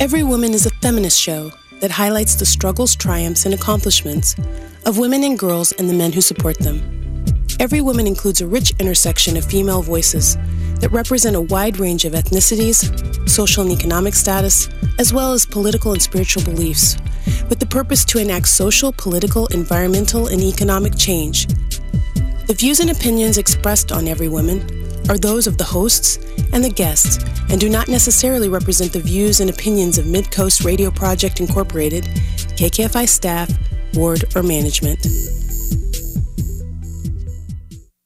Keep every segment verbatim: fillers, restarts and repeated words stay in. Every Woman is a feminist show that highlights the struggles, triumphs, and accomplishments of women and girls and the men who support them. Every Woman includes a rich intersection of female voices that represent a wide range of ethnicities, social and economic status, as well as political and spiritual beliefs, with the purpose to enact social, political, environmental, and economic change. The views and opinions expressed on Every Woman are those of the hosts and the guests and do not necessarily represent the views and opinions of Midcoast Radio Project Incorporated, K K F I staff, board, or management.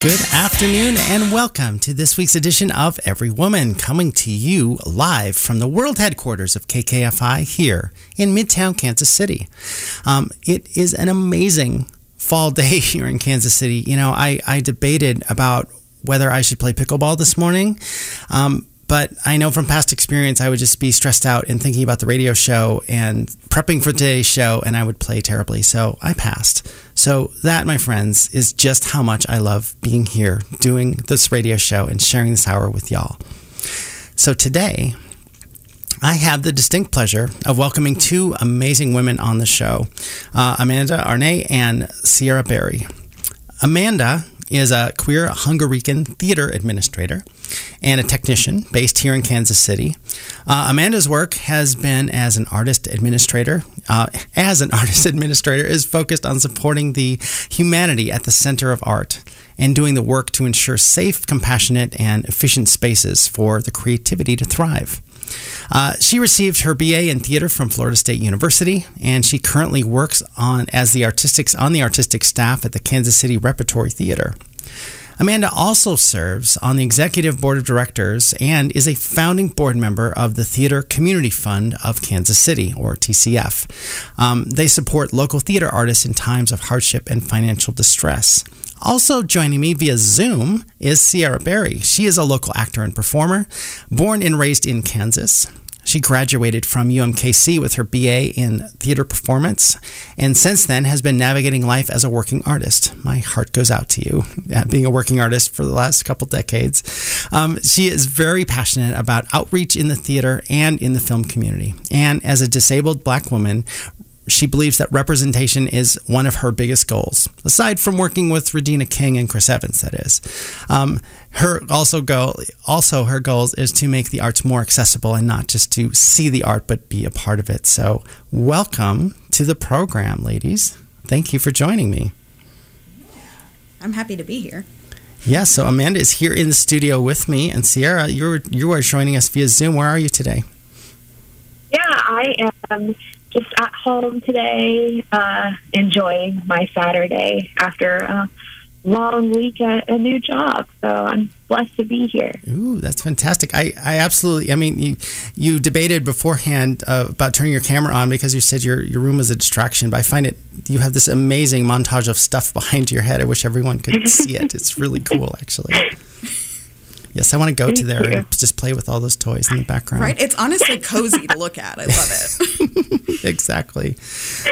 Good afternoon and welcome to this week's edition of Every Woman, coming to you live from the world headquarters of K K F I here in Midtown Kansas City. Um, it is an amazing fall day here in Kansas City. You know, I, I debated about whether I should play pickleball this morning, um, but I know from past experience I would just be stressed out and thinking about the radio show and prepping for today's show, and I would play terribly, so I passed. So that, my friends, is just how much I love being here, doing this radio show and sharing this hour with y'all. So today, I have the distinct pleasure of welcoming two amazing women on the show, uh, Amanda Arany and Sierra Berry. Amanda is a queer Hungarian theater administrator and a technician based here in Kansas City. Uh, Amanda's work has been as an artist administrator, uh, as an artist administrator is focused on supporting the humanity at the center of art and doing the work to ensure safe, compassionate, and efficient spaces for the creativity to thrive. Uh, she received her B A in theater from Florida State University, and she currently works on as the artistics on the artistic staff at the Kansas City Repertory Theater. Amanda also serves on the executive board of directors and is a founding board member of the Theatre Community Fund of Kansas City, or T C F. Um, they support local theater artists in times of hardship and financial distress. Also joining me via Zoom is Sierra Berry. She is a local actor and performer, born and raised in Kansas. She graduated from U M K C with her B A in theater performance, and since then has been navigating life as a working artist. My heart goes out to you, being a working artist for the last couple decades. Um, she is very passionate about outreach in the theater and in the film community. And as a disabled Black woman, she believes that representation is one of her biggest goals, aside from working with Regina King and Chris Evans, that is. Um, her also goal, also her goals is to make the arts more accessible and not just to see the art, but be a part of it. So welcome to the program, ladies. Thank you for joining me. I'm happy to be here. Yeah, so Amanda is here in the studio with me, and Sierra, you're, you are joining us via Zoom. Where are you today? Yeah, I am just at home today, uh, enjoying my Saturday after a long week at a new job. So I'm blessed to be here. Ooh, that's fantastic. I, I absolutely, I mean, you you debated beforehand uh, about turning your camera on because you said your, your room was a distraction, but I find it, you have this amazing montage of stuff behind your head. I wish everyone could see it. It's really cool, actually. Yes, I want to go to there and just play with all those toys in the background. Right. It's honestly cozy to look at. I love it. Exactly.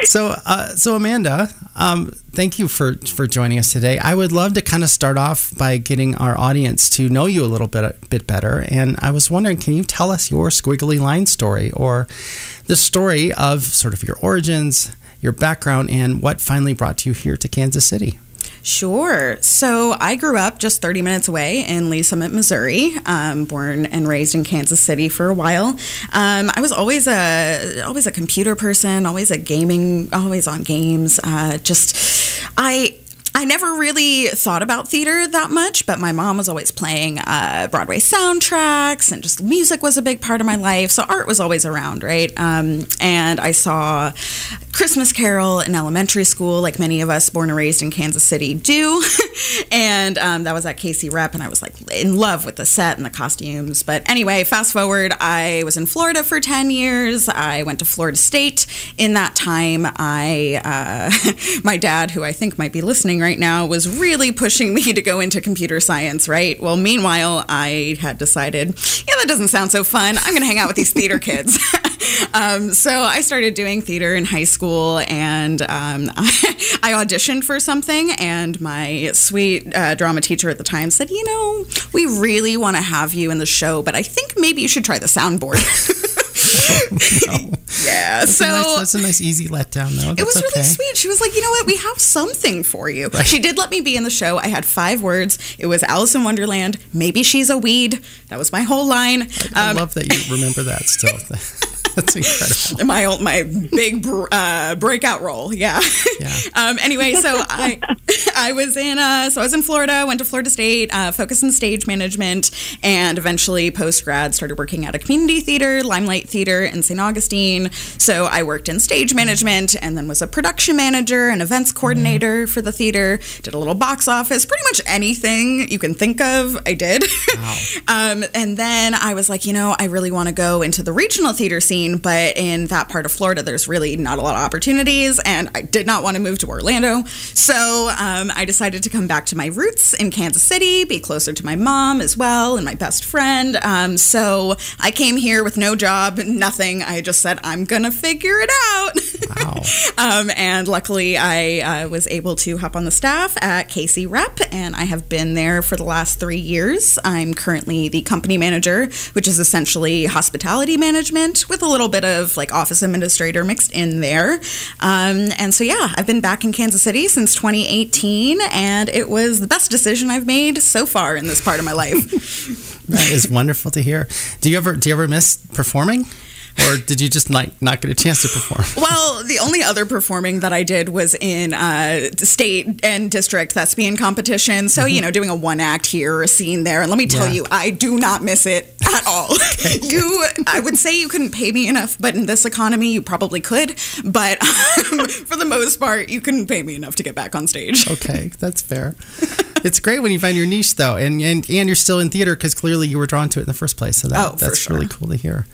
So, uh, so Amanda, um, thank you for, for joining us today. I would love to kind of start off by getting our audience to know you a little bit, a bit better. And I was wondering, can you tell us your squiggly line story, or the story of sort of your origins, your background, and what finally brought you here to Kansas City? Sure. So I grew up just thirty minutes away in Lee Summit, Missouri, um, born and raised in Kansas City for a while. Um, I was always a always a computer person, always a gaming, always on games. Uh, just I I never really thought about theater that much, but my mom was always playing uh, Broadway soundtracks, and just music was a big part of my life. So art was always around, right? Um, and I saw Christmas Carol in elementary school, like many of us born and raised in Kansas City do. And um, that was at K C Rep, and I was like in love with the set and the costumes. But anyway, fast forward, I was in Florida for ten years. I went to Florida State. In that time, I uh, my dad, who I think might be listening right now, was really pushing me to go into computer science, right? Well, meanwhile, I had decided, yeah, that doesn't sound so fun. I'm going to hang out with these theater kids. Um, so I started doing theater in high school, and um, I, I auditioned for something, and my sweet uh, drama teacher at the time said, you know, we really want to have you in the show, but I think maybe you should try the soundboard. No. Yeah, that's so a nice, that's a nice easy letdown, though. That's it was okay. really sweet. She was like, you know what? We have something for you. Right. She did let me be in the show. I had five words. It was Alice in Wonderland. Maybe she's a weed. That was my whole line. I, I um, love that you remember that still. That's incredible. My old, my big uh, breakout role, yeah. yeah. Um, anyway, so I I was in uh, so I was in Florida, went to Florida State, uh, focused in stage management, and eventually post grad started working at a community theater, Limelight Theater in Saint Augustine. So I worked in stage management and then was a production manager and events coordinator mm-hmm. for the theater. Did a little box office, pretty much anything you can think of, I did. Wow. um, and then I was like, you know, I really want to go into the regional theater scene. But in that part of Florida, there's really not a lot of opportunities, and I did not want to move to Orlando. So um, I decided to come back to my roots in Kansas City, be closer to my mom as well and my best friend. Um, so I came here with no job, nothing. I just said, I'm going to figure it out. Wow. um, and luckily, I uh, was able to hop on the staff at K C Rep, and I have been there for the last three years. I'm currently the company manager, which is essentially hospitality management with a little bit of like office administrator mixed in there. Um, and so, yeah, I've been back in Kansas City since twenty eighteen, and it was the best decision I've made so far in this part of my life. That is wonderful to hear. Do you ever, do you ever miss performing? Or did you just not, not get a chance to perform? Well, the only other performing that I did was in uh, state and district thespian competition. So, mm-hmm. you know, doing a one act here or a scene there. And let me tell yeah. you, I do not miss it at all. Okay. You, I would say you couldn't pay me enough, but in this economy, you probably could. But um, for the most part, you couldn't pay me enough to get back on stage. Okay, that's fair. It's great when you find your niche, though, and and, and you're still in theater because clearly you were drawn to it in the first place. So that, oh, that's sure. really cool to hear.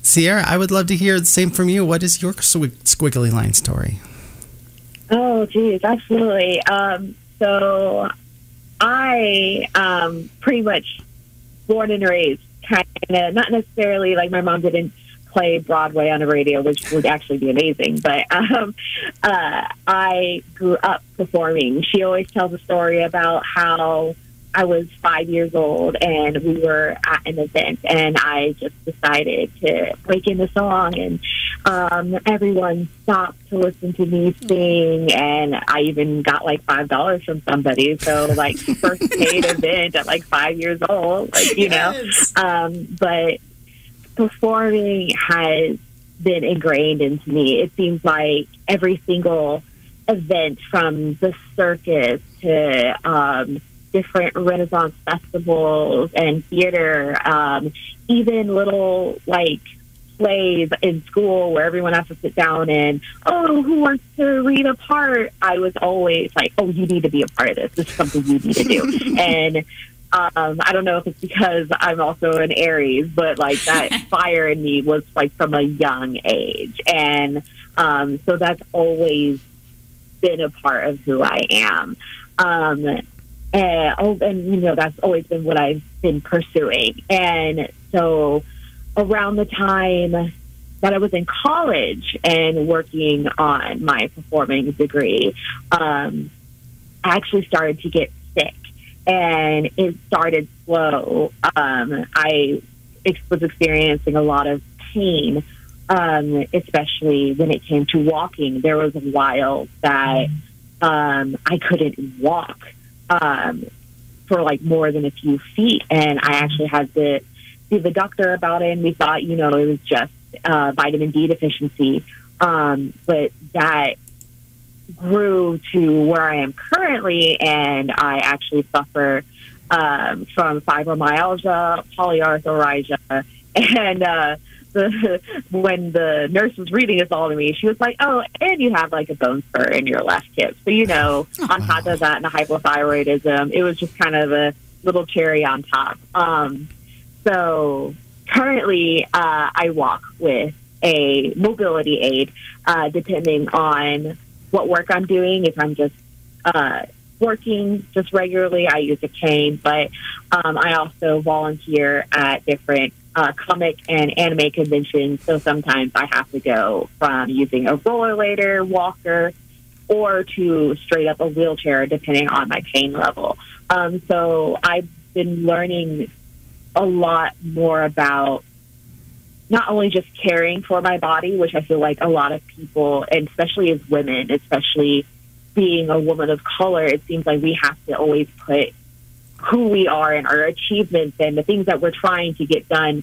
Sierra, I would love to hear the same from you. What is your squiggly line story? Oh, geez, absolutely. Um, so I um, pretty much born and raised, kind of, not necessarily like my mom didn't play Broadway on the radio, which would actually be amazing. But um, uh, I grew up performing. She always tells a story about how I was five years old and we were at an event and I just decided to break into song, and um, everyone stopped to listen to me sing, and I even got like five dollars from somebody. So like first paid event at like five years old, like, you yes. know, um, but performing has been ingrained into me. It seems like every single event, from the circus to um, different Renaissance festivals and theater, um, even little like plays in school where everyone has to sit down and, oh, who wants to read a part? I was always like, oh, you need to be a part of this. This is something you need to do. And Um, I don't know if it's because I'm also an Aries, but like that fire in me was like from a young age. And um, so that's always been a part of who I am. Um, and, oh, and, you know, that's always been what I've been pursuing. And so around the time that I was in college and working on my performing degree, um, I actually started to get sick. And it started slow. Um, I ex- was experiencing a lot of pain, um, especially when it came to walking. There was a while that um, I couldn't walk um, for like more than a few feet. And I actually had to see the doctor about it. And we thought, you know, it was just uh, vitamin D deficiency. Um, but that grew to where I am currently, and I actually suffer um, from fibromyalgia, polyarthralgia, and uh, the, when the nurse was reading this all to me, she was like, oh, and you have like a bone spur in your left hip. So, you know, oh, on wow. top of that and the hypothyroidism, it was just kind of a little cherry on top. Um, so currently uh, I walk with a mobility aid uh, depending on what work I'm doing. If I'm just uh, working just regularly, I use a cane, but um, I also volunteer at different uh, comic and anime conventions, so sometimes I have to go from using a rollerblade, walker, or to straight up a wheelchair, depending on my pain level. Um, so I've been learning a lot more about not only just caring for my body, which I feel like a lot of people, and especially as women, especially being a woman of color, it seems like we have to always put who we are and our achievements and the things that we're trying to get done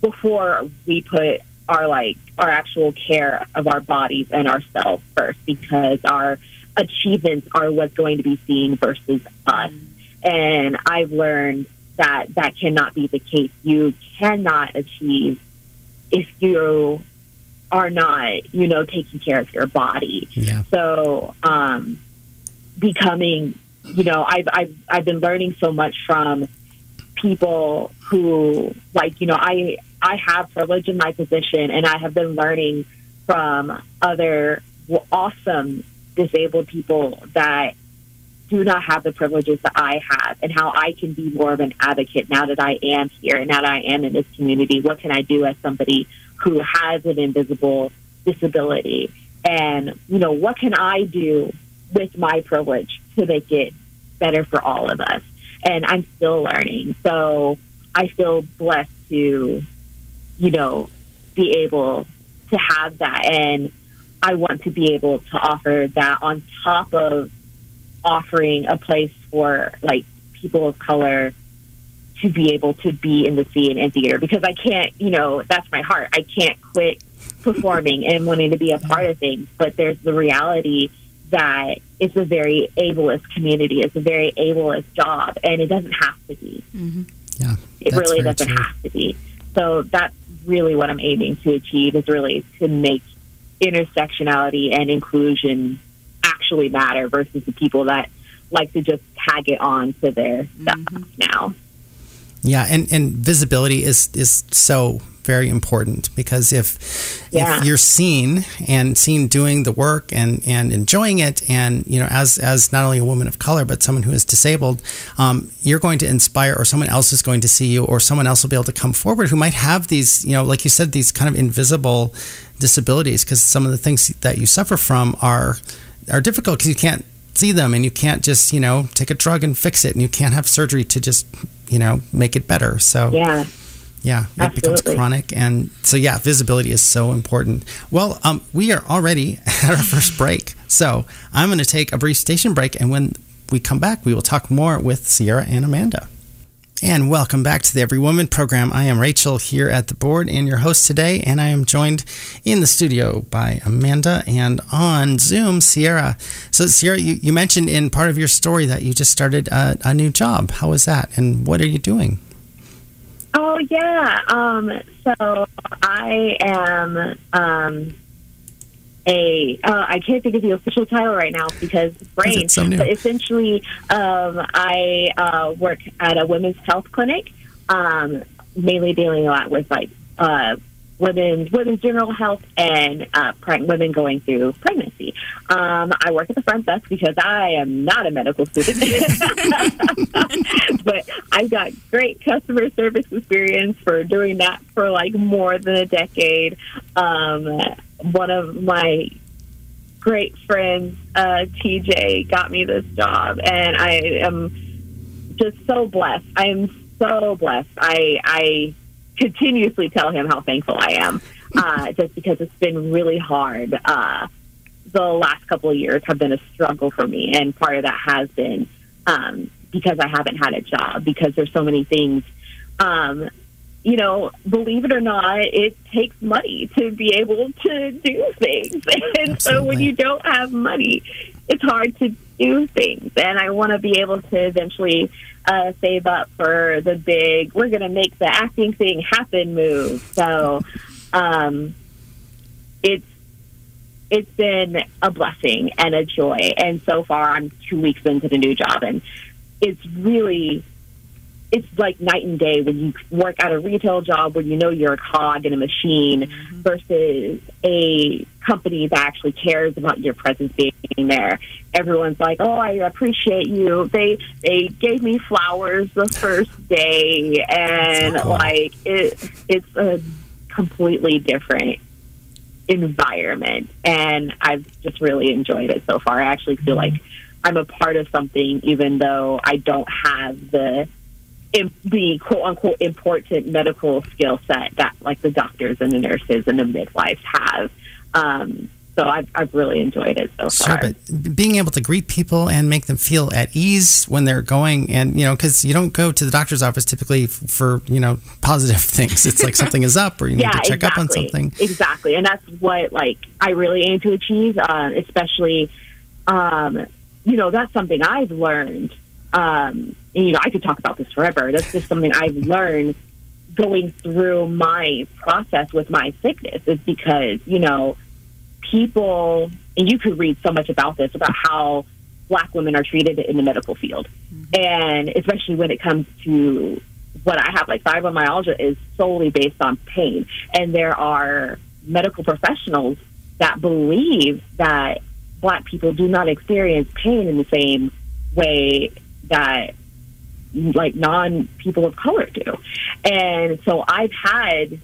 before we put our, like, our actual care of our bodies and ourselves first, because our achievements are what's going to be seen versus us. And I've learned that that cannot be the case. You cannot achieve if you are not, you know, taking care of your body. Yeah. So um, becoming, you know, I've, I've, I've been learning so much from people who, like, you know, I, I have privilege in my position, and I have been learning from other awesome disabled people that do not have the privileges that I have, and how I can be more of an advocate now that I am here and now that I am in this community. What can I do as somebody who has an invisible disability? And, you know, what can I do with my privilege to make it better for all of us? And I'm still learning. So I feel blessed to, you know, be able to have that. And I want to be able to offer that on top of offering a place for, like, people of color to be able to be in the scene and theater, because I can't, you know, that's my heart. I can't quit performing and wanting to be a part of things, but there's the reality that it's a very ableist community. It's a very ableist job, and it doesn't have to be. Mm-hmm. Yeah, it really doesn't true. have to be. So that's really what I'm aiming to achieve, is really to make intersectionality and inclusion actually matter versus the people that like to just tag it on to their stuff mm-hmm. now. Yeah, and, and visibility is, is so very important, because if, yeah. if you're seen and seen doing the work and, and enjoying it, and, you know, as, as not only a woman of color, but someone who is disabled, um, you're going to inspire, or someone else is going to see you, or someone else will be able to come forward who might have these, you know, like you said, these kind of invisible disabilities, because some of the things that you suffer from are, are difficult because you can't see them, and you can't just, you know, take a drug and fix it, and you can't have surgery to just, you know, make it better. So yeah, yeah, it absolutely. becomes chronic. And so, yeah, visibility is so important. Well, um, we are already at our first break. So I'm going to take a brief station break. And when we come back, we will talk more with Sierra and Amanda. And welcome back to the Every Woman program. I am Rachel here at the board and your host today, and I am joined in the studio by Amanda and on Zoom, Sierra. So Sierra, you, you mentioned in part of your story that you just started a, a new job. How is that, and what are you doing? Oh, yeah. Um, so I am um, a, uh, I can't think of the official title right now because brain, so but essentially um, I uh, work at a women's health clinic, um, mainly dealing a lot with like uh, women, women's general health and uh, pre- women going through pregnancy. Um, I work at the front desk because I am not a medical student, but I've got great customer service experience for doing that for like more than a decade. Um, one of my great friends, uh, T J, got me this job, and I am just so blessed. I am so blessed. I, I continuously tell him how thankful I am, uh, just because it's been really hard. Uh, the last couple of years have been a struggle for me, and part of that has been um, because I haven't had a job, because there's so many things. Um, you know, believe it or not, it takes money to be able to do things. And Absolutely. So when you don't have money, it's hard to do things. And I want to be able to eventually uh, save up for the big, we're going to make the acting thing happen move. So um, it's, it's been a blessing and a joy. And so far, I'm two weeks into the new job, and it's really... it's like night and day when you work at a retail job where you know you're a cog in a machine mm-hmm. versus a company that actually cares about your presence being there. Everyone's like, oh, I appreciate you. They they gave me flowers the first day, and oh. like it, it's a completely different environment, and I've just really enjoyed it so far. I actually feel mm-hmm. like I'm a part of something, even though I don't have the the quote-unquote important medical skill set that, like, the doctors and the nurses and the midwives have. Um, so I've, I've really enjoyed it so sure, far. But being able to greet people and make them feel at ease when they're going, and, you know, because you don't go to the doctor's office typically f- for, you know, positive things. It's like something is up, or you yeah, need to check exactly. up on something. Exactly. And that's what, like, I really aim to achieve, uh, especially, um, you know, that's something I've learned. Um, and, you know, I could talk about this forever. That's just something I've learned going through my process with my sickness, is because, you know, people, and you could read so much about this, about how Black women are treated in the medical field. Mm-hmm. And especially when it comes to what I have, like, fibromyalgia is solely based on pain. And there are medical professionals that believe that Black people do not experience pain in the same way that, like, non people of color do. And so I've had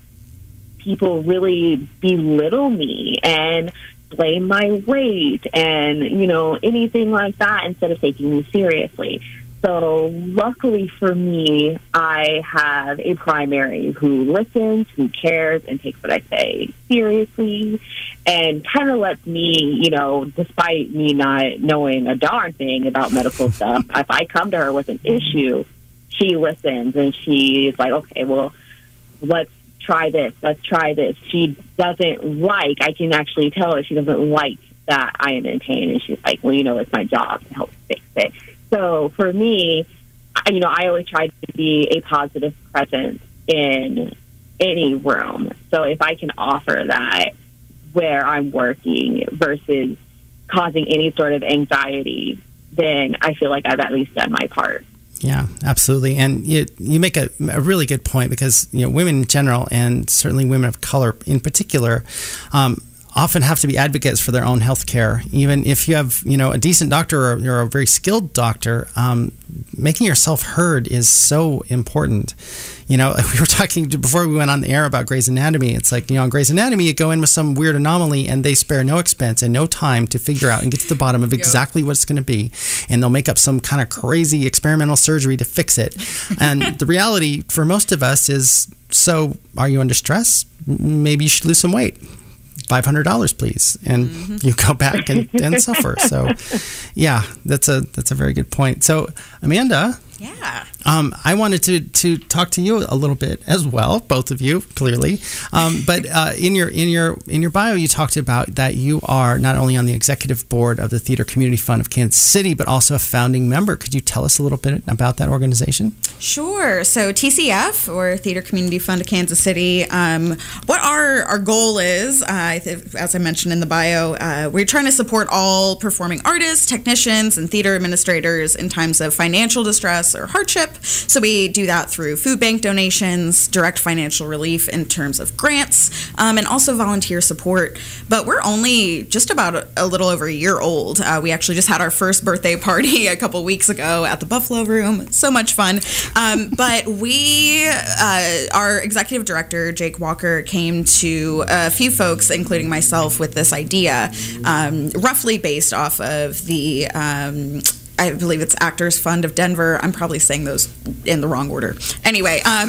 people really belittle me and blame my weight and, you know, anything like that, instead of taking me seriously. So luckily for me, I have a primary who listens, who cares, and takes what I say seriously, and kind of lets me, you know, despite me not knowing a darn thing about medical stuff, if I come to her with an issue, she listens, and she's like, okay, well, let's try this, let's try this. She doesn't like, I can actually tell that she doesn't like that I am in pain, and she's like, well, you know, it's my job to help fix it. So for me, you know, I always try to be a positive presence in any room. So if I can offer that where I'm working versus causing any sort of anxiety, then I feel like I've at least done my part. Yeah, absolutely. And you you make a, a really good point, because, you know, women in general, and certainly women of color in particular, um, often have to be advocates for their own health care. Even if you have, you know, a decent doctor, or you're a very skilled doctor, um, making yourself heard is so important. You know, we were talking to, before we went on the air, about Grey's Anatomy. It's like, you know, on Grey's Anatomy, you go in with some weird anomaly, and they spare no expense and no time to figure out and get to the bottom of exactly what it's going to be. And they'll make up some kind of crazy experimental surgery to fix it. And the reality for most of us is, so are you under stress? Maybe you should lose some weight. five hundred dollars, please. And mm-hmm. you go back and, and suffer. So, yeah, that's a that's a very good point. So, Amanda, yeah, um, I wanted to to talk to you a little bit as well, both of you, clearly. Um, but uh, in your in your in your bio, you talked about that you are not only on the executive board of the Theatre Community Fund of Kansas City, but also a founding member. Could you tell us a little bit about that organization? Sure. So T C F, or Theatre Community Fund of Kansas City, um, what our, our goal is, uh, as I mentioned in the bio, uh, we're trying to support all performing artists, technicians, and theater administrators in times of financial distress or hardship. So we do that through food bank donations, direct financial relief in terms of grants, um, and also volunteer support. But we're only just about a, a little over a year old. Uh, we actually just had our first birthday party a couple weeks ago at the Buffalo Room. So much fun. Um, but we, uh, our executive director, Jake Walker, came to a few folks, including myself, with this idea, um, roughly based off of the, um, I believe it's Actors Fund of Denver. I'm probably saying those in the wrong order. Anyway, um,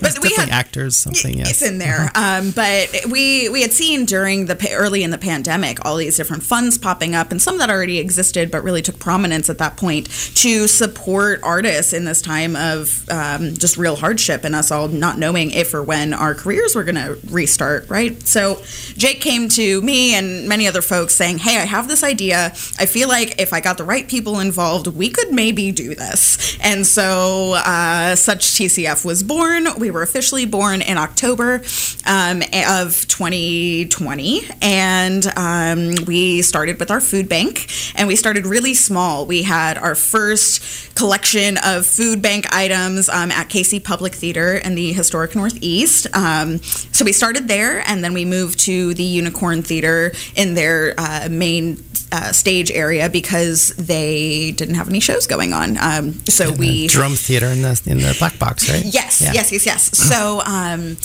but we had Actors something. Yes, it's in there. Uh-huh. Um, but we we had seen during the early in the pandemic all these different funds popping up, and some that already existed but really took prominence at that point to support artists in this time of um, just real hardship and us all not knowing if or when our careers were going to restart. Right. So Jake came to me and many other folks saying, "Hey, I have this idea. I feel like if I got the right people in." involved, we could maybe do this." And so uh, such T C F was born. We were officially born in October um, of twenty twenty, and um, we started with our food bank, and we started really small. We had our first collection of food bank items um, at K C Public Theater in the historic Northeast. Um, so we started there, and then we moved to the Unicorn Theater in their uh, main Uh, stage area because they didn't have any shows going on. Um, so we drum theater in the in the black box, right? Yes, yeah. yes, yes, yes. So. Um,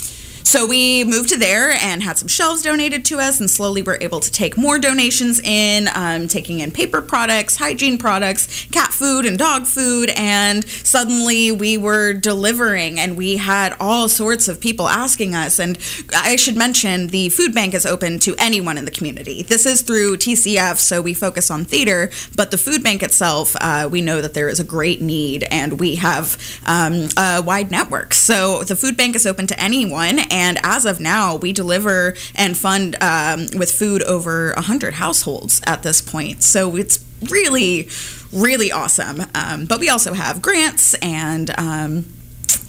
So we moved to there and had some shelves donated to us, and slowly were able to take more donations in, um, taking in paper products, hygiene products, cat food and dog food. And suddenly we were delivering, and we had all sorts of people asking us. And I should mention, the food bank is open to anyone in the community. This is through T C F, so we focus on theater, but the food bank itself, uh, we know that there is a great need, and we have um, a wide network. So the food bank is open to anyone, and as of now, we deliver and fund um, with food over one hundred households at this point. So it's really, really awesome. Um, but we also have grants, and um,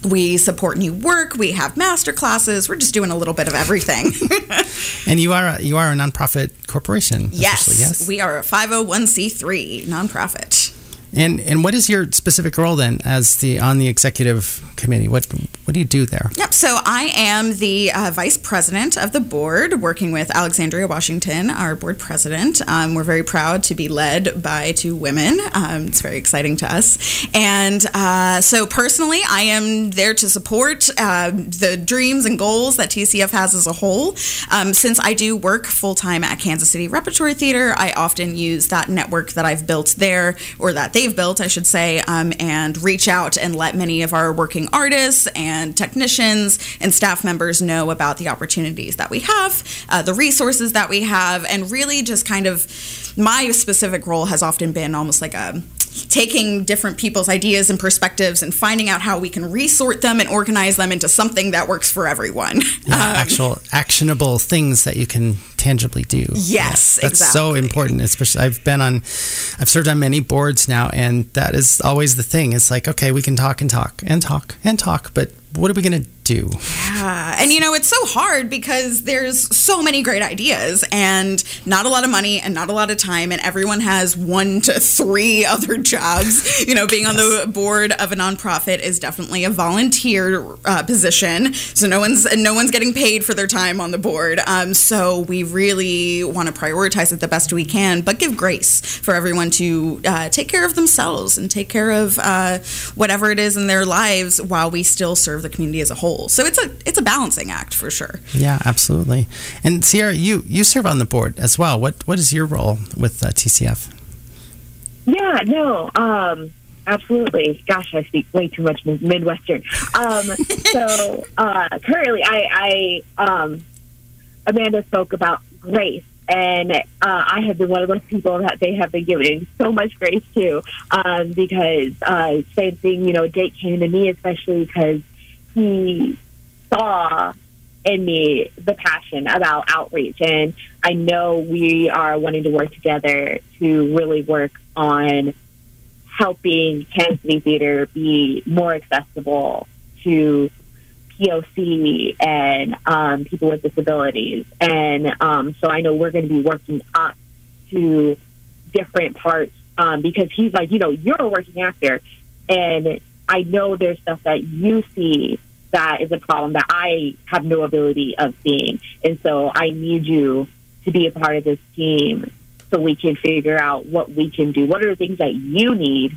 we support new work. We have master classes. We're just doing a little bit of everything. And you are a, you are a nonprofit corporation. Yes, yes, we are a five oh one c three nonprofit. And and what is your specific role then as the on the executive committee? What what do you do there? Yep. So I am the uh, vice president of the board, working with Alexandria Washington, our board president. Um, we're very proud to be led by two women. Um, it's very exciting to us. And uh, so personally, I am there to support uh, the dreams and goals that T C F has as a whole. Um, since I do work full time at Kansas City Repertory Theater, I often use that network that I've built there, or that they built, I should say, um, and reach out and let many of our working artists and technicians and staff members know about the opportunities that we have, uh, the resources that we have, and really just kind of my specific role has often been almost like a taking different people's ideas and perspectives and finding out how we can resort them and organize them into something that works for everyone. Yeah, um, actual actionable things that you can tangibly do. Yes, yeah, that's exactly. So important. Especially, I've been on, I've served on many boards now, and that is always the thing. It's like, okay, we can talk and talk and talk and talk, but what are we going to do? Yeah. And, you know, it's so hard because there's so many great ideas and not a lot of money and not a lot of time. And everyone has one to three other jobs. You know, being on the board of a nonprofit is definitely a volunteer uh, position. So no one's no one's getting paid for their time on the board. Um, so we really want to prioritize it the best we can, but give grace for everyone to uh, take care of themselves and take care of uh, whatever it is in their lives while we still serve the community as a whole. So it's a it's a balancing act for sure. Yeah, absolutely. And Sierra, you you serve on the board as well. What what is your role with uh, T C F? Yeah, no, um, absolutely. Gosh, I speak way too much Midwestern. Um, so uh, currently, I, I um, Amanda spoke about grace, and uh, I have been one of those people that they have been giving so much grace to, um, because uh, same thing. You know, Jake came to me especially because he saw in me the passion about outreach, and I know we are wanting to work together to really work on helping Kansas City Theater be more accessible to P O C and um, people with disabilities. And um, so I know we're going to be working up to different parts um, because he's like, you know, you're a working actor, and I know there's stuff that you see that is a problem that I have no ability of seeing. And so I need you to be a part of this team so we can figure out what we can do. What are the things that you need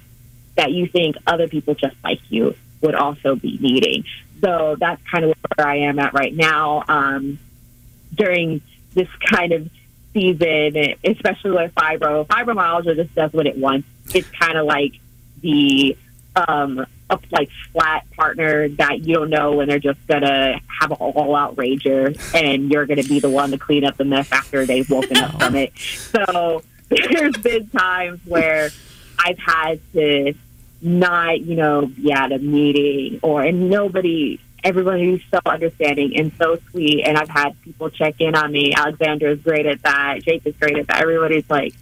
that you think other people just like you would also be needing? So that's kind of where I am at right now um, during this kind of season, especially with fibro. Fibromyalgia just does what it wants. It's kind of like the... Um, a like flat partner that you don't know when they're just gonna have an all-out rager, and you're gonna be the one to clean up the mess after they've woken up from it. So there's been times where I've had to not, you know, be at a meeting, or and nobody, everybody's so understanding and so sweet, and I've had people check in on me. Alexandra is great at that. Jake is great at that. Everybody's like,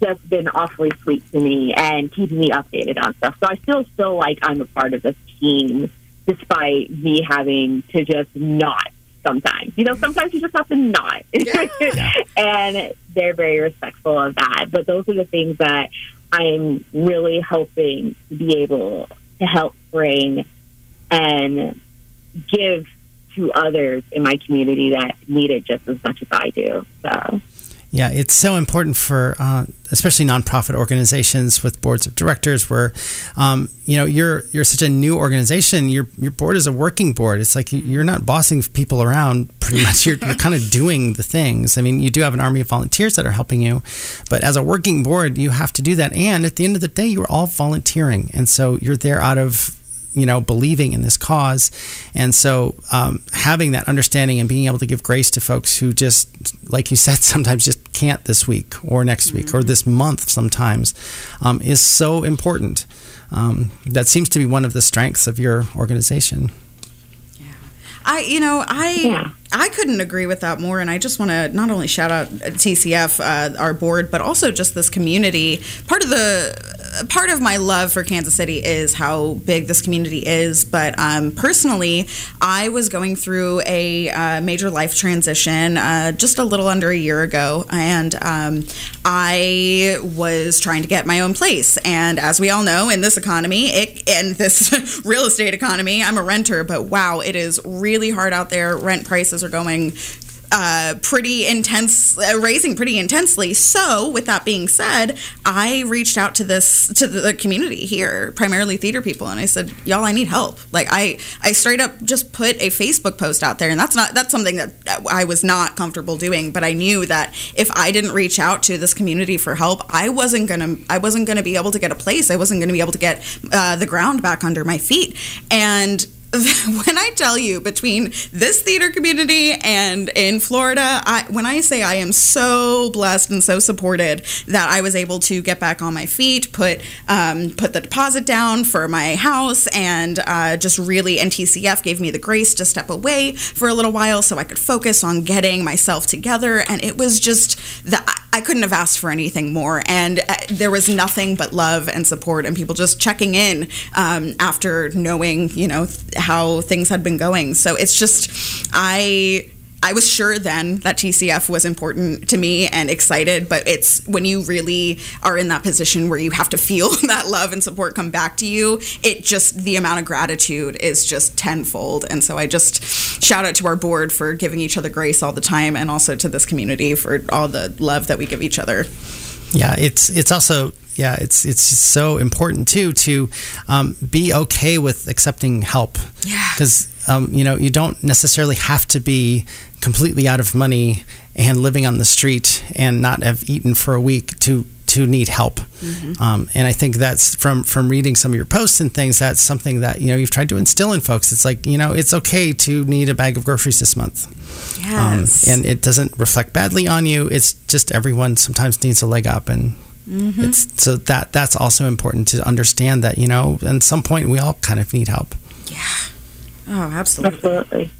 that's been awfully sweet to me and keeping me updated on stuff. So I still feel like I'm a part of this team, despite me having to just not sometimes. You know, sometimes you just have to not. Yeah. And they're very respectful of that. But those are the things that I'm really hoping to be able to help bring and give to others in my community that need it just as much as I do. So... Yeah, it's so important for uh, especially nonprofit organizations with boards of directors where, um, you know, you're you're such a new organization. Your your board is a working board. It's like you're not bossing people around pretty much. You're, you're kind of doing the things. I mean, you do have an army of volunteers that are helping you, but as a working board, you have to do that. And at the end of the day, you're all volunteering. And so you're there out of, you know, believing in this cause. And so um, having that understanding and being able to give grace to folks who just, like you said, sometimes just can't this week or next mm-hmm. week or this month sometimes um, is so important. Um, that seems to be one of the strengths of your organization. Yeah, I, you know, I... Yeah. I couldn't agree with that more, and I just want to not only shout out T C F, uh, our board, but also just this community. Part of the part of my love for Kansas City is how big this community is, but um, personally, I was going through a uh, major life transition uh, just a little under a year ago, and um, I was trying to get my own place. And as we all know, in this economy, it, in this real estate economy, I'm a renter, but wow, it is really hard out there. Rent prices are going uh, pretty intense, uh, raising pretty intensely. So, with that being said, I reached out to this to the community here, primarily theater people, and I said, "Y'all, I need help." Like, I, I straight up just put a Facebook post out there, and that's not that's something that I was not comfortable doing. But I knew that if I didn't reach out to this community for help, I wasn't gonna I wasn't gonna be able to get a place. I wasn't gonna be able to get uh, the ground back under my feet, and. When I tell you, between this theater community and in Florida, I, when I say I am so blessed and so supported that I was able to get back on my feet, put um, put the deposit down for my house, and uh, just really, and T C F gave me the grace to step away for a little while so I could focus on getting myself together. And it was just, the, I couldn't have asked for anything more. And uh, there was nothing but love and support and people just checking in um, after knowing, you know, th- how things had been going. So it's just, I I was sure then that T C F was important to me and excited, but it's when you really are in that position where you have to feel that love and support come back to you, it just, the amount of gratitude is just tenfold. And so I just shout out to our board for giving each other grace all the time, and also to this community for all the love that we give each other. Yeah, it's it's also... Yeah, it's it's so important, too, to um, be okay with accepting help. Yeah. Because, um, you know, you don't necessarily have to be completely out of money and living on the street and not have eaten for a week to to need help. Mm-hmm. Um, and I think that's from, from reading some of your posts and things, that's something that, you know, you've tried to instill in folks. It's like, you know, it's okay to need a bag of groceries this month. Yes. Um, and it doesn't reflect badly on you. It's just everyone sometimes needs a leg up, and... Mm-hmm. It's, so that that's also important to understand that, you know, at some point we all kind of need help. Yeah. Oh, absolutely. Absolutely.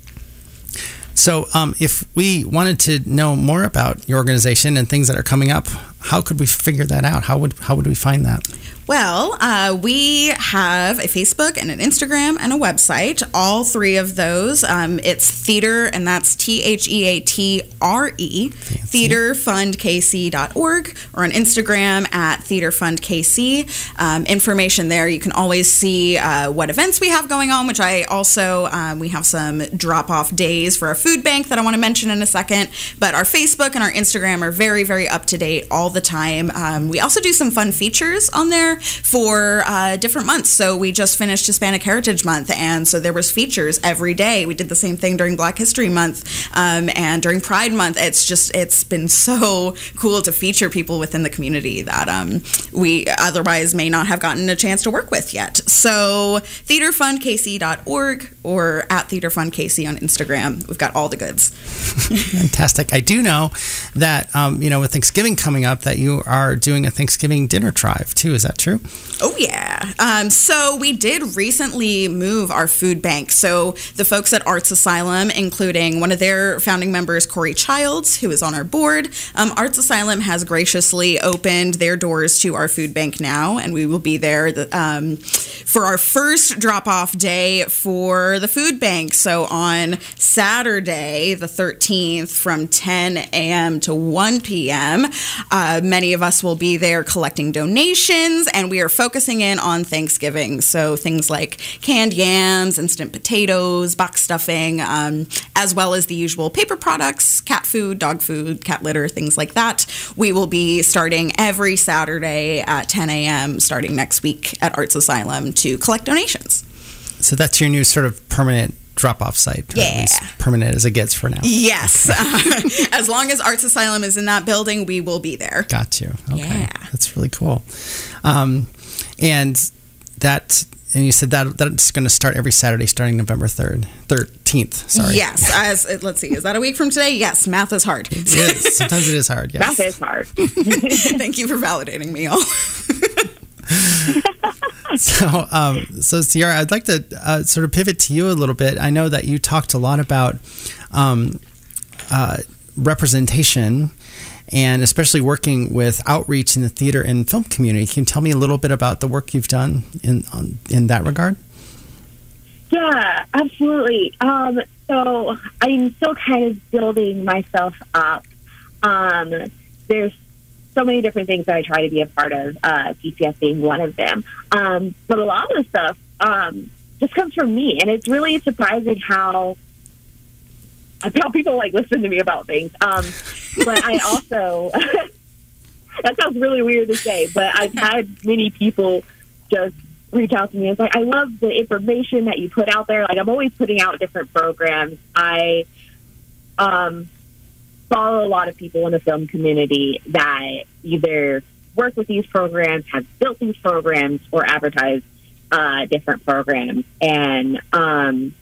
So um, if we wanted to know more about your organization and things that are coming up, how could we figure that out? How would how would we find that? Well, uh, we have a Facebook and an Instagram and a website. All three of those. Um, it's theater, and that's T H E A T R E, theater fund k c dot org, or on Instagram at theater fund k c. Um, information there. You can always see uh, what events we have going on, which I also, um, we have some drop-off days for our food bank that I want to mention in a second. But our Facebook and our Instagram are very, very up-to-date all the time. Um, we also do some fun features on there for uh, different months. So we just finished Hispanic Heritage Month, and so there was features every day. We did the same thing during Black History Month um, and during Pride Month. It's just, it's been so cool to feature people within the community that um, we otherwise may not have gotten a chance to work with yet. So theater fund k c dot org or at theater fund k c on Instagram. We've got all the goods. Fantastic. I do know that, um, you know, with Thanksgiving coming up, that you are doing a Thanksgiving dinner drive too. Is that true? Oh, yeah. Um, so we did recently move our food bank. So the folks at Arts Asylum, including one of their founding members, Corey Childs, who is on our board, um, Arts Asylum has graciously opened their doors to our food bank now, and we will be there the, um, for our first drop-off day for the food bank. So on Saturday, the thirteenth, from ten a.m. to one p.m., uh, many of us will be there collecting donations, and we are focusing in on Thanksgiving. So things like canned yams, instant potatoes, box stuffing, um, as well as the usual paper products, cat food, dog food, food, cat litter, things like that. We will be starting every Saturday at ten a.m. starting next week at Arts Asylum to collect donations. So that's your new sort of permanent drop-off site, or yeah, as permanent as it gets for now. Yes. uh, as long as Arts Asylum is in that building, we will be there. Got you. Okay. Yeah. That's really cool. Um, and that... And you said that that's going to start every Saturday starting November third. thirteenth, sorry. Yes. As, let's see. Is that a week from today? Yes. Math is hard. It is. Sometimes it is hard. Yes. Math is hard. Thank you for validating me all. so, um, so Sierra, I'd like to uh, sort of pivot to you a little bit. I know that you talked a lot about um, uh, representation, and especially working with outreach in the theater and film community. Can you tell me a little bit about the work you've done in on, in that regard? Yeah, absolutely. Um, so I'm still kind of building myself up. Um, there's so many different things that I try to be a part of, uh, D C F being one of them. Um, but a lot of the stuff um, just comes from me, and it's really surprising how how people like listen to me about things. Um, but I also, that sounds really weird to say, but I've had many people just reach out to me. It's like, I love the information that you put out there. Like, I'm always putting out different programs. I um, follow a lot of people in the film community that either work with these programs, have built these programs, or advertise uh, different programs. And, um,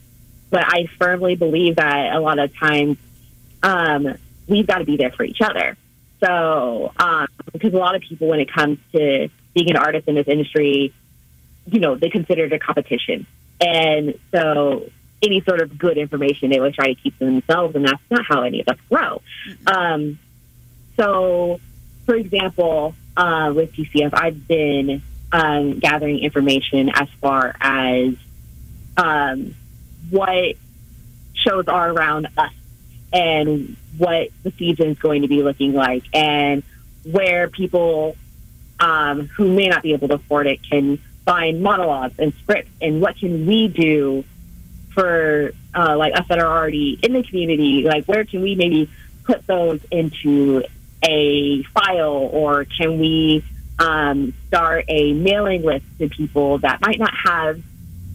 but I firmly believe that a lot of times um, we've got to be there for each other. So, um, because a lot of people, when it comes to being an artist in this industry, you know, they consider it a competition. And so any sort of good information, they will try to keep to themselves, and that's not how any of us grow. Mm-hmm. Um, so, for example, uh, with T C F, I've been um, gathering information as far as... Um, what shows are around us and what the season is going to be looking like, and where people um, who may not be able to afford it can find monologues and scripts, and what can we do for uh, like us that are already in the community, like where can we maybe put those into a file, or can we um, start a mailing list to people that might not have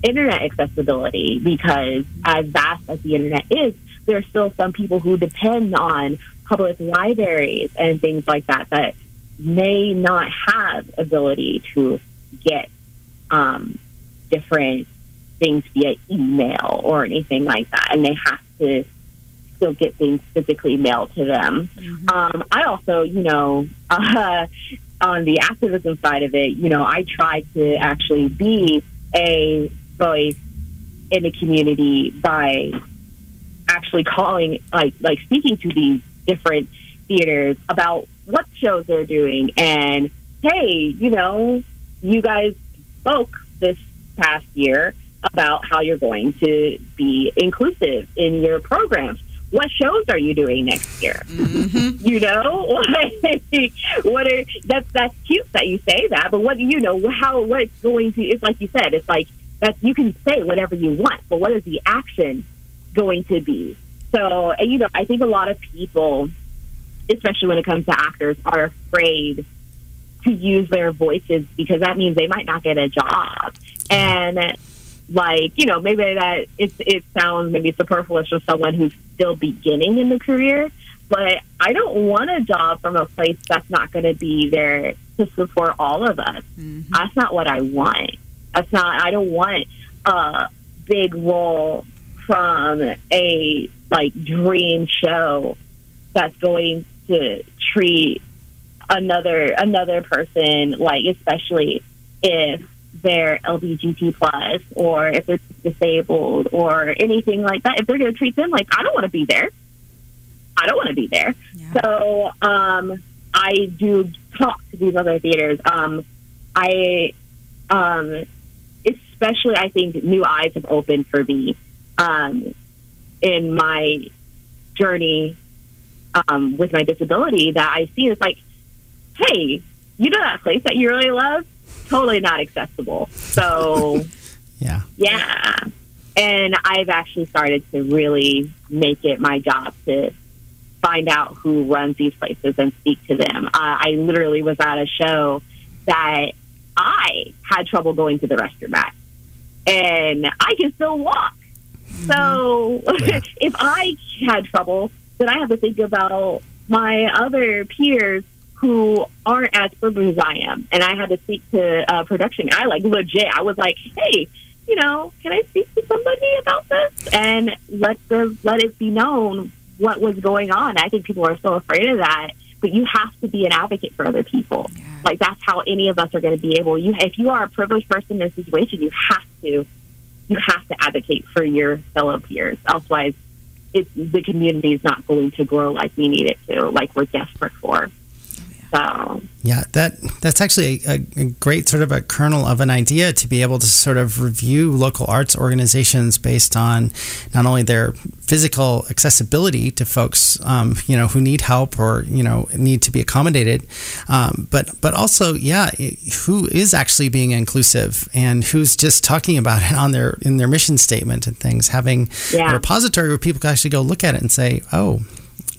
internet accessibility, because as vast as the internet is, there are still some people who depend on public libraries and things like that that may not have ability to get um, different things via email or anything like that, and they have to still get things physically mailed to them. Mm-hmm. Um, I also, you know, uh, on the activism side of it, you know, I try to actually be a voice in the community by actually calling, like, like speaking to these different theaters about what shows they're doing, and hey, you know, you guys spoke this past year about how you're going to be inclusive in your programs. What shows are you doing next year? Mm-hmm. You know, like, what are that's that's cute that you say that, but what do you know? How what's going to? It's like you said, it's like. That you can say whatever you want, but what is the action going to be? So, and, you know, I think a lot of people, especially when it comes to actors, are afraid to use their voices because that means they might not get a job. And, like, you know, maybe that it, it sounds maybe superfluous for someone who's still beginning in the career, but I don't want a job from a place that's not going to be there to support all of us. Mm-hmm. That's not what I want. That's not. I don't want a big role from a like dream show that's going to treat another another person like, especially if they're L G B T plus or if they're disabled or anything like that. If they're going to treat them like, I don't want to be there. I don't want to be there. Yeah. So um, I do talk to these other theaters. Um, I. Um, Especially, I think new eyes have opened for me um, in my journey um, with my disability. That I see, it's like, hey, you know that place that you really love? Totally not accessible. So, yeah, yeah. And I've actually started to really make it my job to find out who runs these places and speak to them. Uh, I literally was at a show that I had trouble going to the restroom at, and I can still walk. So yeah. If I had trouble, then I have to think about my other peers who aren't as urban as I am. And I had to speak to uh, production. I like legit, I was like, hey, you know, can I speak to somebody about this? And let the, let it be known what was going on. I think people are so afraid of that, but you have to be an advocate for other people. Yeah. Like, that's how any of us are going to be able, you, if you are a privileged person in this situation, you have to, you have to advocate for your fellow peers. Otherwise, it's, the community is not going to grow like we need it to, like we're desperate for. So. Yeah, that that's actually a, a great sort of a kernel of an idea to be able to sort of review local arts organizations based on not only their physical accessibility to folks, um, you know, who need help or, you know, need to be accommodated, um, but but also, yeah, who is actually being inclusive and who's just talking about it on their in their mission statement and things. Having yeah. a repository where people can actually go look at it and say, oh,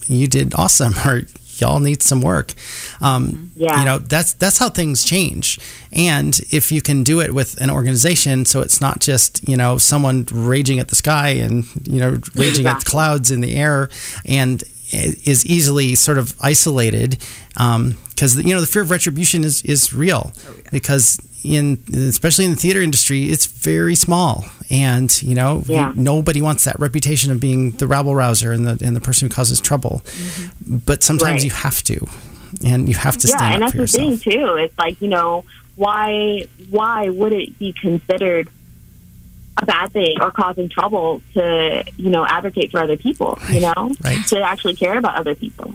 you did awesome, or y'all need some work. Um, yeah. You know, that's that's how things change. And if you can do it with an organization, so it's not just, you know, someone raging at the sky and, you know, raging exactly. at the clouds in the air and is easily sort of isolated. Um, because, you know, the fear of retribution is, is real. Oh, yeah. Because in especially in the theater industry, it's very small. And, you know, yeah. nobody wants that reputation of being the rabble rouser and the and the person who causes trouble. Mm-hmm. But sometimes right. you have to, and you have to yeah, stand up for yourself. Yeah, and that's the thing, too. It's like, you know, why why would it be considered a bad thing or causing trouble to, you know, advocate for other people, you know, right. to actually care about other people,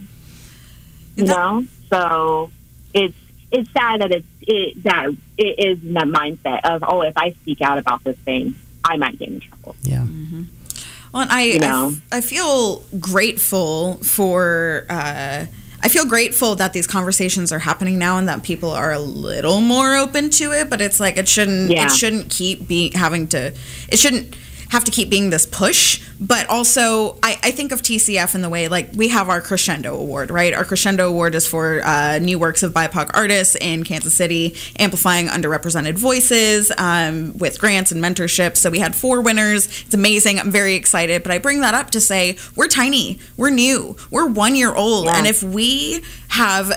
you that- know? So it's, it's sad that it's, it, that it is the mindset of, oh, if I speak out about this thing, I might get in trouble. Yeah. Mm-hmm. Well, and I, you know? I, I feel grateful for, uh, I feel grateful that these conversations are happening now and that people are a little more open to it, but it's like, it shouldn't, yeah. it shouldn't keep being having to, it shouldn't have to keep being this push. But also I, I think of T C F in the way, like, we have our Crescendo Award, right? Our Crescendo Award is for uh, new works of B I P O C artists in Kansas City, amplifying underrepresented voices um, with grants and mentorship. So we had four winners. It's amazing. I'm very excited. But I bring that up to say, we're tiny, we're new, we're one year old. Yeah. And if we have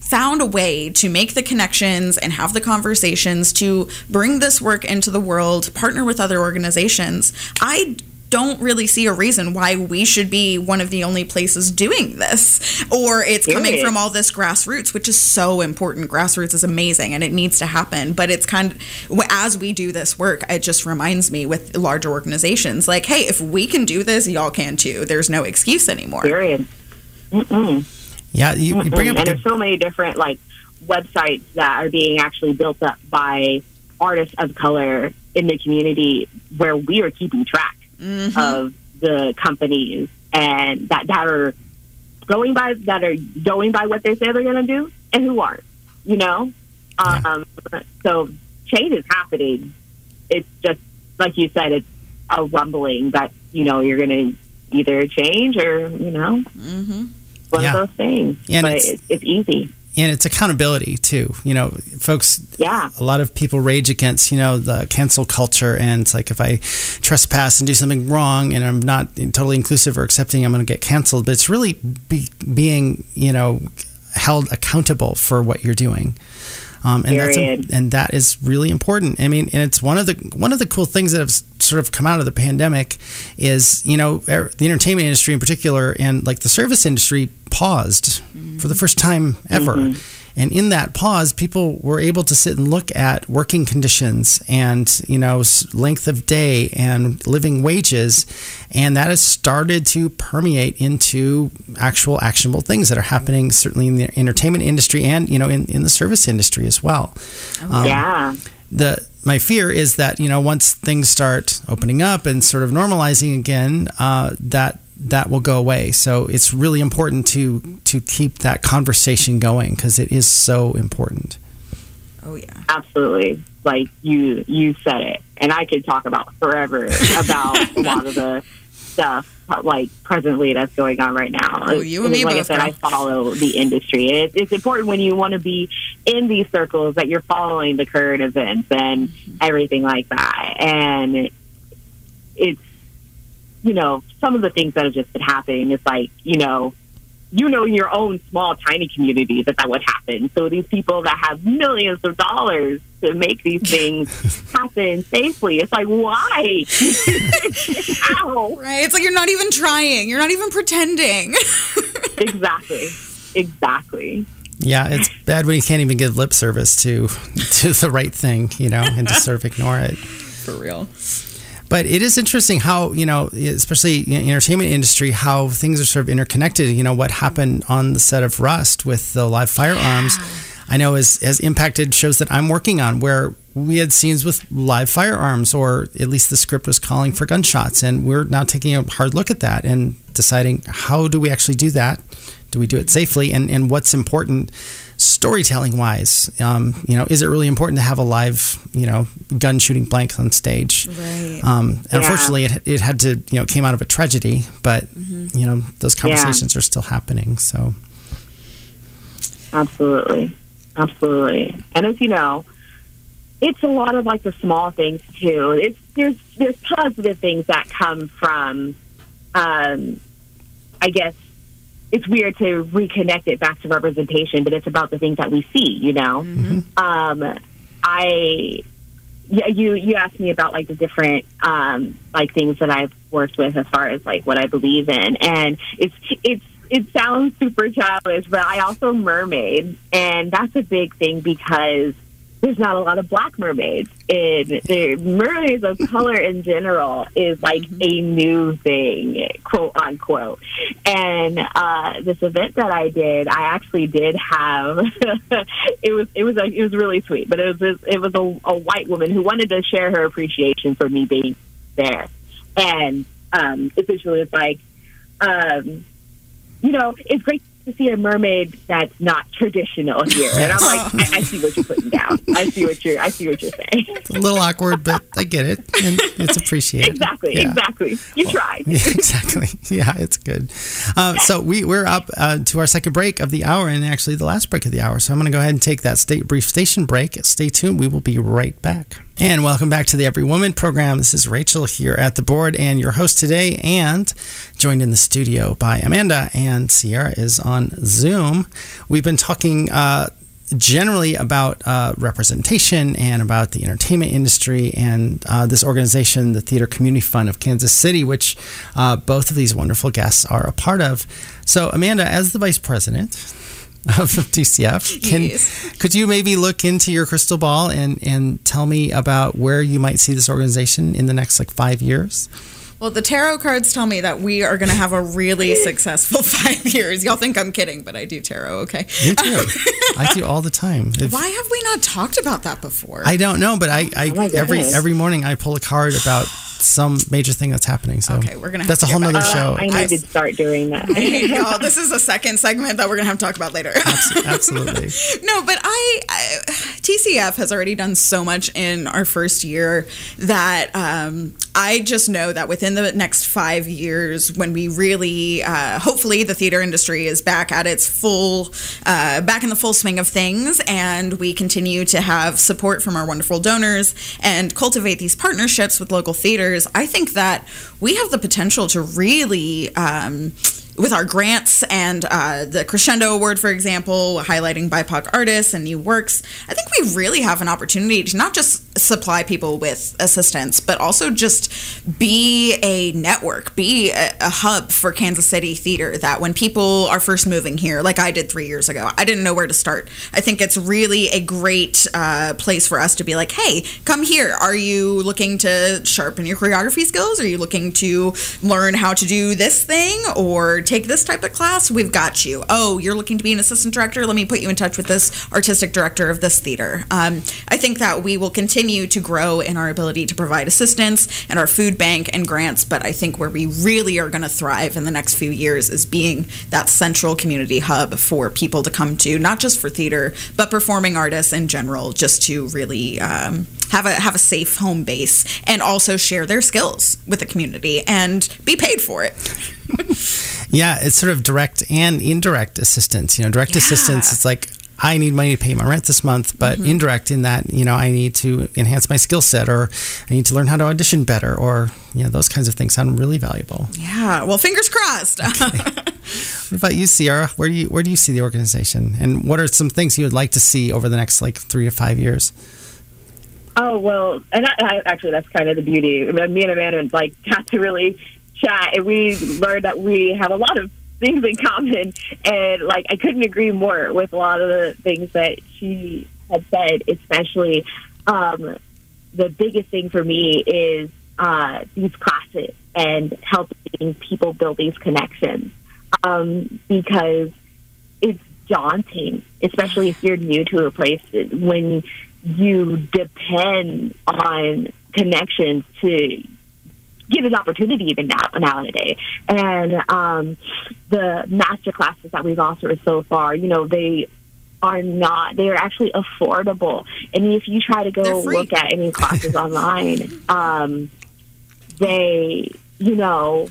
found a way to make the connections and have the conversations to bring this work into the world, partner with other organizations, I don't really see a reason why we should be one of the only places doing this, or it's yeah. coming from all this grassroots, which is so important. Grassroots is amazing and it needs to happen, but it's kind of, as we do this work, it just reminds me with larger organizations, like, hey, if we can do this, y'all can too. There's no excuse anymore. Period. Mm-mm. Yeah, you, you bring up, and there's so many different like websites that are being actually built up by artists of color in the community where we are keeping track mm-hmm. of the companies and that, that are going by that are going by what they say they're going to do and who aren't, you know. Yeah. Um, so change is happening. It's just like you said, it's a rumbling that, you know, you're going to either change or, you know. Mm-hmm. One yeah. of those things, and but it's, it's, it's easy. And it's accountability, too. You know, folks, yeah. a lot of people rage against, you know, the cancel culture. And it's like, if I trespass and do something wrong and I'm not totally inclusive or accepting, I'm going to get canceled. But it's really be, being, you know, held accountable for what you're doing. Um, and that's a, and that is really important. I mean, and it's one of the one of the cool things that have sort of come out of the pandemic is, you know, er, the entertainment industry in particular and like the service industry paused mm-hmm. for the first time ever. Mm-hmm. And in that pause, people were able to sit and look at working conditions and, you know, length of day and living wages. And that has started to permeate into actual actionable things that are happening, certainly in the entertainment industry and, you know, in, in the service industry as well. Oh, um, yeah. The my fear is that, you know, once things start opening up and sort of normalizing again, uh, that that will go away. So it's really important to to keep that conversation going because it is so important. Oh yeah, absolutely. Like you you said it, and I could talk about forever about a lot of the stuff like presently that's going on right now. Oh, you and me like both, I said, girl. I follow the industry. It, it's important when you want to be in these circles that you're following the current events and everything like that. And it, it's, you know, some of the things that have just been happening is like, you know, you know, in your own small, tiny community that that would happen. So these people that have millions of dollars to make these things happen safely, it's like, why? Ow. Right? It's like you're not even trying. You're not even pretending. Exactly. Exactly. Yeah, it's bad when you can't even give lip service to to the right thing, you know, and just sort of ignore it. For real. But it is interesting how, you know, especially in the entertainment industry, how things are sort of interconnected. You know, what happened on the set of Rust with the live firearms, yeah. I know has, has impacted shows that I'm working on where we had scenes with live firearms, or at least the script was calling for gunshots. And we're now taking a hard look at that and deciding, how do we actually do that? Do we do it safely? And, and what's important storytelling-wise, um, you know, is it really important to have a live, you know, gun shooting blank on stage? Right. Um, and yeah. Unfortunately, it, it had to, you know, it came out of a tragedy, but, mm-hmm. you know, those conversations yeah. are still happening, so. Absolutely. Absolutely. And as you know, it's a lot of, like, the small things, too. It's There's, there's positive things that come from, um, I guess, it's weird to reconnect it back to representation, but it's about the things that we see, you know? Mm-hmm. Um, I, you, you asked me about like the different, um, like things that I've worked with as far as like what I believe in. And it's, it's, it sounds super childish, but I also mermaid. And that's a big thing because there's not a lot of black mermaids. In the mermaids of color in general is like a new thing, quote unquote. And uh, this event that I did, I actually did have. it was it was a, it was really sweet, but it was it was a, a white woman who wanted to share her appreciation for me being there, and um, essentially it's like, um, you know, it's great to see a mermaid that's not traditional here. And I'm like, I, I see what you're putting down. I see what you're I see what you're saying. It's a little awkward, but I get it. And it's appreciated. Exactly, yeah. exactly. You well, tried. Yeah, exactly. Yeah, it's good. Uh, so we, we're up uh, to our second break of the hour, and actually the last break of the hour. So I'm going to go ahead and take that state brief station break. Stay tuned. We will be right back. And welcome back to the Every Woman program. This is Rachel here at the board and your host today, and joined in the studio by Amanda, and Sierra is on Zoom. We've been talking uh, generally about uh, representation and about the entertainment industry and uh, this organization, the Theatre Community Fund of Kansas City, which uh, both of these wonderful guests are a part of. So Amanda, as the vice president of T C F, can, yes. could you maybe look into your crystal ball and, and tell me about where you might see this organization in the next like five years? Well, the tarot cards tell me that we are going to have a really successful five years. Y'all think I'm kidding, but I do tarot, okay? You do. I do all the time. If, Why have we not talked about that before? I don't know, but I, I oh every every morning I pull a card about some major thing that's happening. So okay, we're gonna. Have that's to a whole nother show. Uh, I need to start doing that. Y'all, this is a second segment that we're gonna have to talk about later. Absolutely. No, but I, I T C F has already done so much in our first year that um, I just know that within the next five years, when we really, uh, hopefully, the theater industry is back at its full, uh, back in the full swing of things, and we continue to have support from our wonderful donors and cultivate these partnerships with local theaters. I think that we have the potential to really, um, with our grants and uh, the Crescendo Award, for example, highlighting B I P O C artists and new works, I think we really have an opportunity to not just supply people with assistance, but also just be a network, be a, a hub for Kansas City theater, that when people are first moving here, like I did three years ago, I didn't know where to start. I think it's really a great uh, place for us to be like, hey, come here. Are you looking to sharpen your choreography skills? Are you looking to learn how to do this thing or take this type of class? We've got you. Oh, you're looking to be an assistant director? Let me put you in touch with this artistic director of this theater. Um, I think that we will continue to grow in our ability to provide assistance and our food bank and grants, but I think where we really are going to thrive in the next few years is being that central community hub for people to come to, not just for theater, but performing artists in general, just to really um, have a have a safe home base, and also share their skills with the community and be paid for it. Yeah, it's sort of direct and indirect assistance. You know, direct yeah. assistance, it's like, I need money to pay my rent this month, but mm-hmm. indirect in that, you know, I need to enhance my skill set, or I need to learn how to audition better, or, you know, those kinds of things sound really valuable. Yeah. Well, fingers crossed. Okay. What about you, Sierra? Where do you, where do you see the organization, and what are some things you would like to see over the next like three to five years? Oh, well, and I, I, actually that's kind of the beauty. I mean, me and Amanda like got to really chat, and we learned that we have a lot of things in common, and like I couldn't agree more with a lot of the things that she had said, especially um the biggest thing for me is uh these classes and helping people build these connections, um because it's daunting, especially if you're new to a place, when you depend on connections to give an opportunity even now nowadays. And um, the master classes that we've offered so far, you know, they are not, they are actually affordable. And if you try to go look at any classes online, um, they, you know,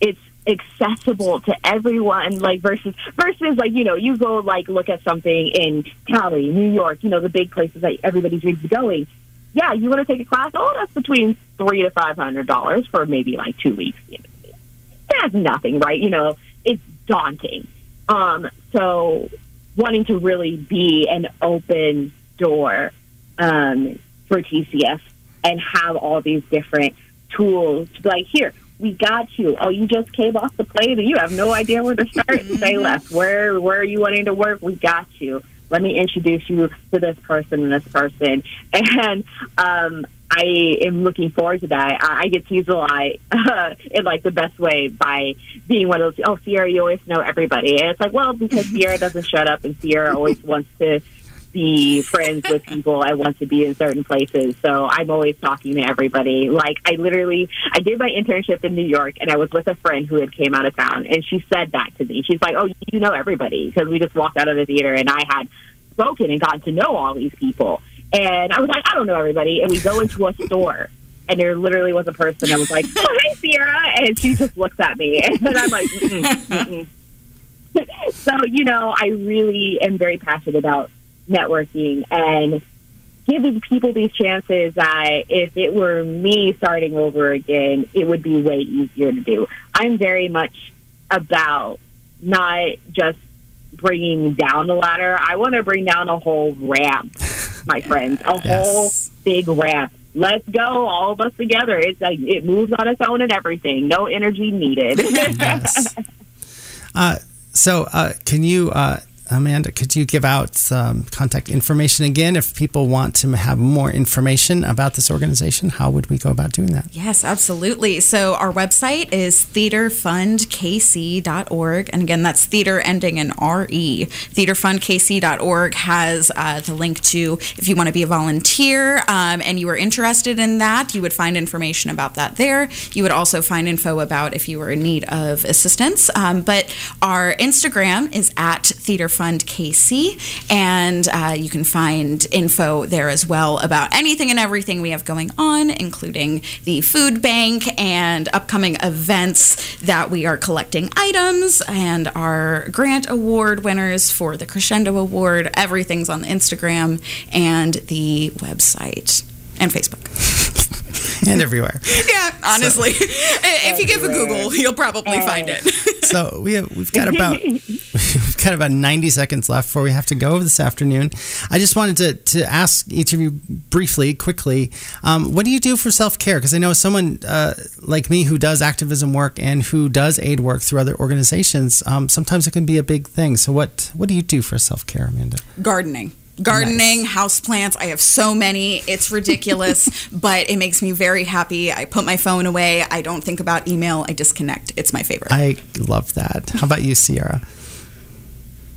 it's accessible to everyone, like versus versus like, you know, you go like look at something in Cali, New York, you know, the big places that everybody's going. Yeah, you want to take a class? Oh, that's between three to five hundred dollars for maybe like two weeks. That's nothing, right? You know, it's daunting. Um, so wanting to really be an open door um, for T C F and have all these different tools to be like, here, we got you. Oh, you just came off the plane and you have no idea where to start. Say less. Where where are you wanting to work? We got you. Let me introduce you to this person and this person. And um, I am looking forward to that. I, I get to use a lot uh, in, like, the best way by being one of those, oh, Sierra, you always know everybody. And it's like, well, because Sierra doesn't shut up, and Sierra always wants to be friends with people. I want to be in certain places. So I'm always talking to everybody. Like, I literally, I did my internship in New York, and I was with a friend who had came out of town, and she said that to me. She's like, oh, you know everybody, because we just walked out of the theater, and I had spoken and gotten to know all these people. And I was like, I don't know everybody. And we go into a store, and there literally was a person that was like, oh, hi, Sierra. And she just looks at me. And then I'm like, mm-mm, mm-mm. So, you know, I really am very passionate about networking and giving people these chances that if it were me starting over again, it would be way easier to do. I'm very much about not just bringing down the ladder. I want to bring down a whole ramp, my friends, a yes. whole big ramp. Let's go, all of us together. It's like it moves on its own and everything. No energy needed. Yes. Uh, so uh, can you... Uh Amanda, could you give out some contact information again? If people want to have more information about this organization, how would we go about doing that? Yes, absolutely. So our website is theater fund k c dot org. And again, that's theater ending in R E. theater fund k c dot org has uh, the link to if you want to be a volunteer um, and you are interested in that, you would find information about that there. You would also find info about if you were in need of assistance. Um, but our Instagram is at theater fund k c dot org. Fund K C, and uh, you can find info there as well about anything and everything we have going on, including the food bank and upcoming events that we are collecting items, and our grant award winners for the Crescendo Award. Everything's on the Instagram and the website and Facebook. And everywhere. Yeah, honestly. So, if you give a Google, you'll probably find it. So we have, we've got about we've got about ninety seconds left before we have to go this afternoon. I just wanted to, to ask each of you briefly, quickly, um, what do you do for self-care? Because I know someone uh, like me who does activism work and who does aid work through other organizations, um, sometimes it can be a big thing. So what, what do you do for self-care, Amanda? Gardening. Gardening, nice. Houseplants. I have so many. It's ridiculous, but it makes me very happy. I put my phone away. I don't think about email. I disconnect. It's my favorite. I love that. How about you, Sierra?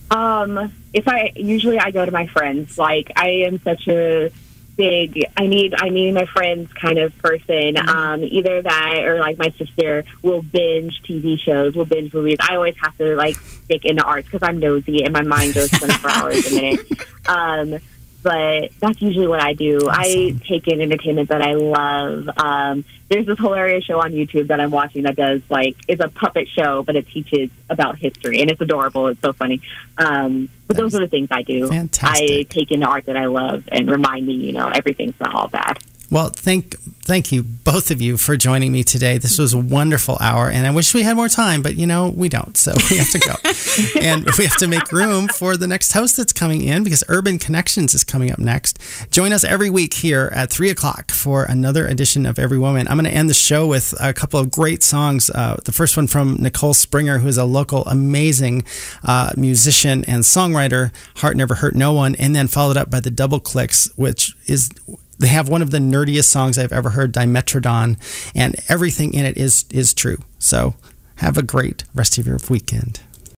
Um, if I usually I go to my friends. Like I am such a big I need I need my friends kind of person. Mm-hmm. Um, either that or like my sister will binge T V shows, will binge movies. I always have to like stick into arts because I'm nosy and my mind goes twenty-four hours a minute. Um, but that's usually what I do. Awesome. I take in entertainment that I love. Um, there's this hilarious show on YouTube that I'm watching that does, like, it's a puppet show, but it teaches about history, and it's adorable. It's so funny. Um, but that those are the things I do. Fantastic. I take in the art that I love and remind me, you know, everything's not all bad. Well, thank thank you, both of you, for joining me today. This was a wonderful hour, and I wish we had more time, but, you know, we don't, so we have to go. And we have to make room for the next host that's coming in, because Urban Connections is coming up next. Join us every week here at three o'clock for another edition of Every Woman. I'm going to end the show with a couple of great songs. Uh, the first one from Nicole Springer, who is a local amazing uh, musician and songwriter, Heart Never Hurt No One, and then followed up by The Double Clicks, which is... They have one of the nerdiest songs I've ever heard, Dimetrodon, and everything in it is is true. So have a great rest of your weekend.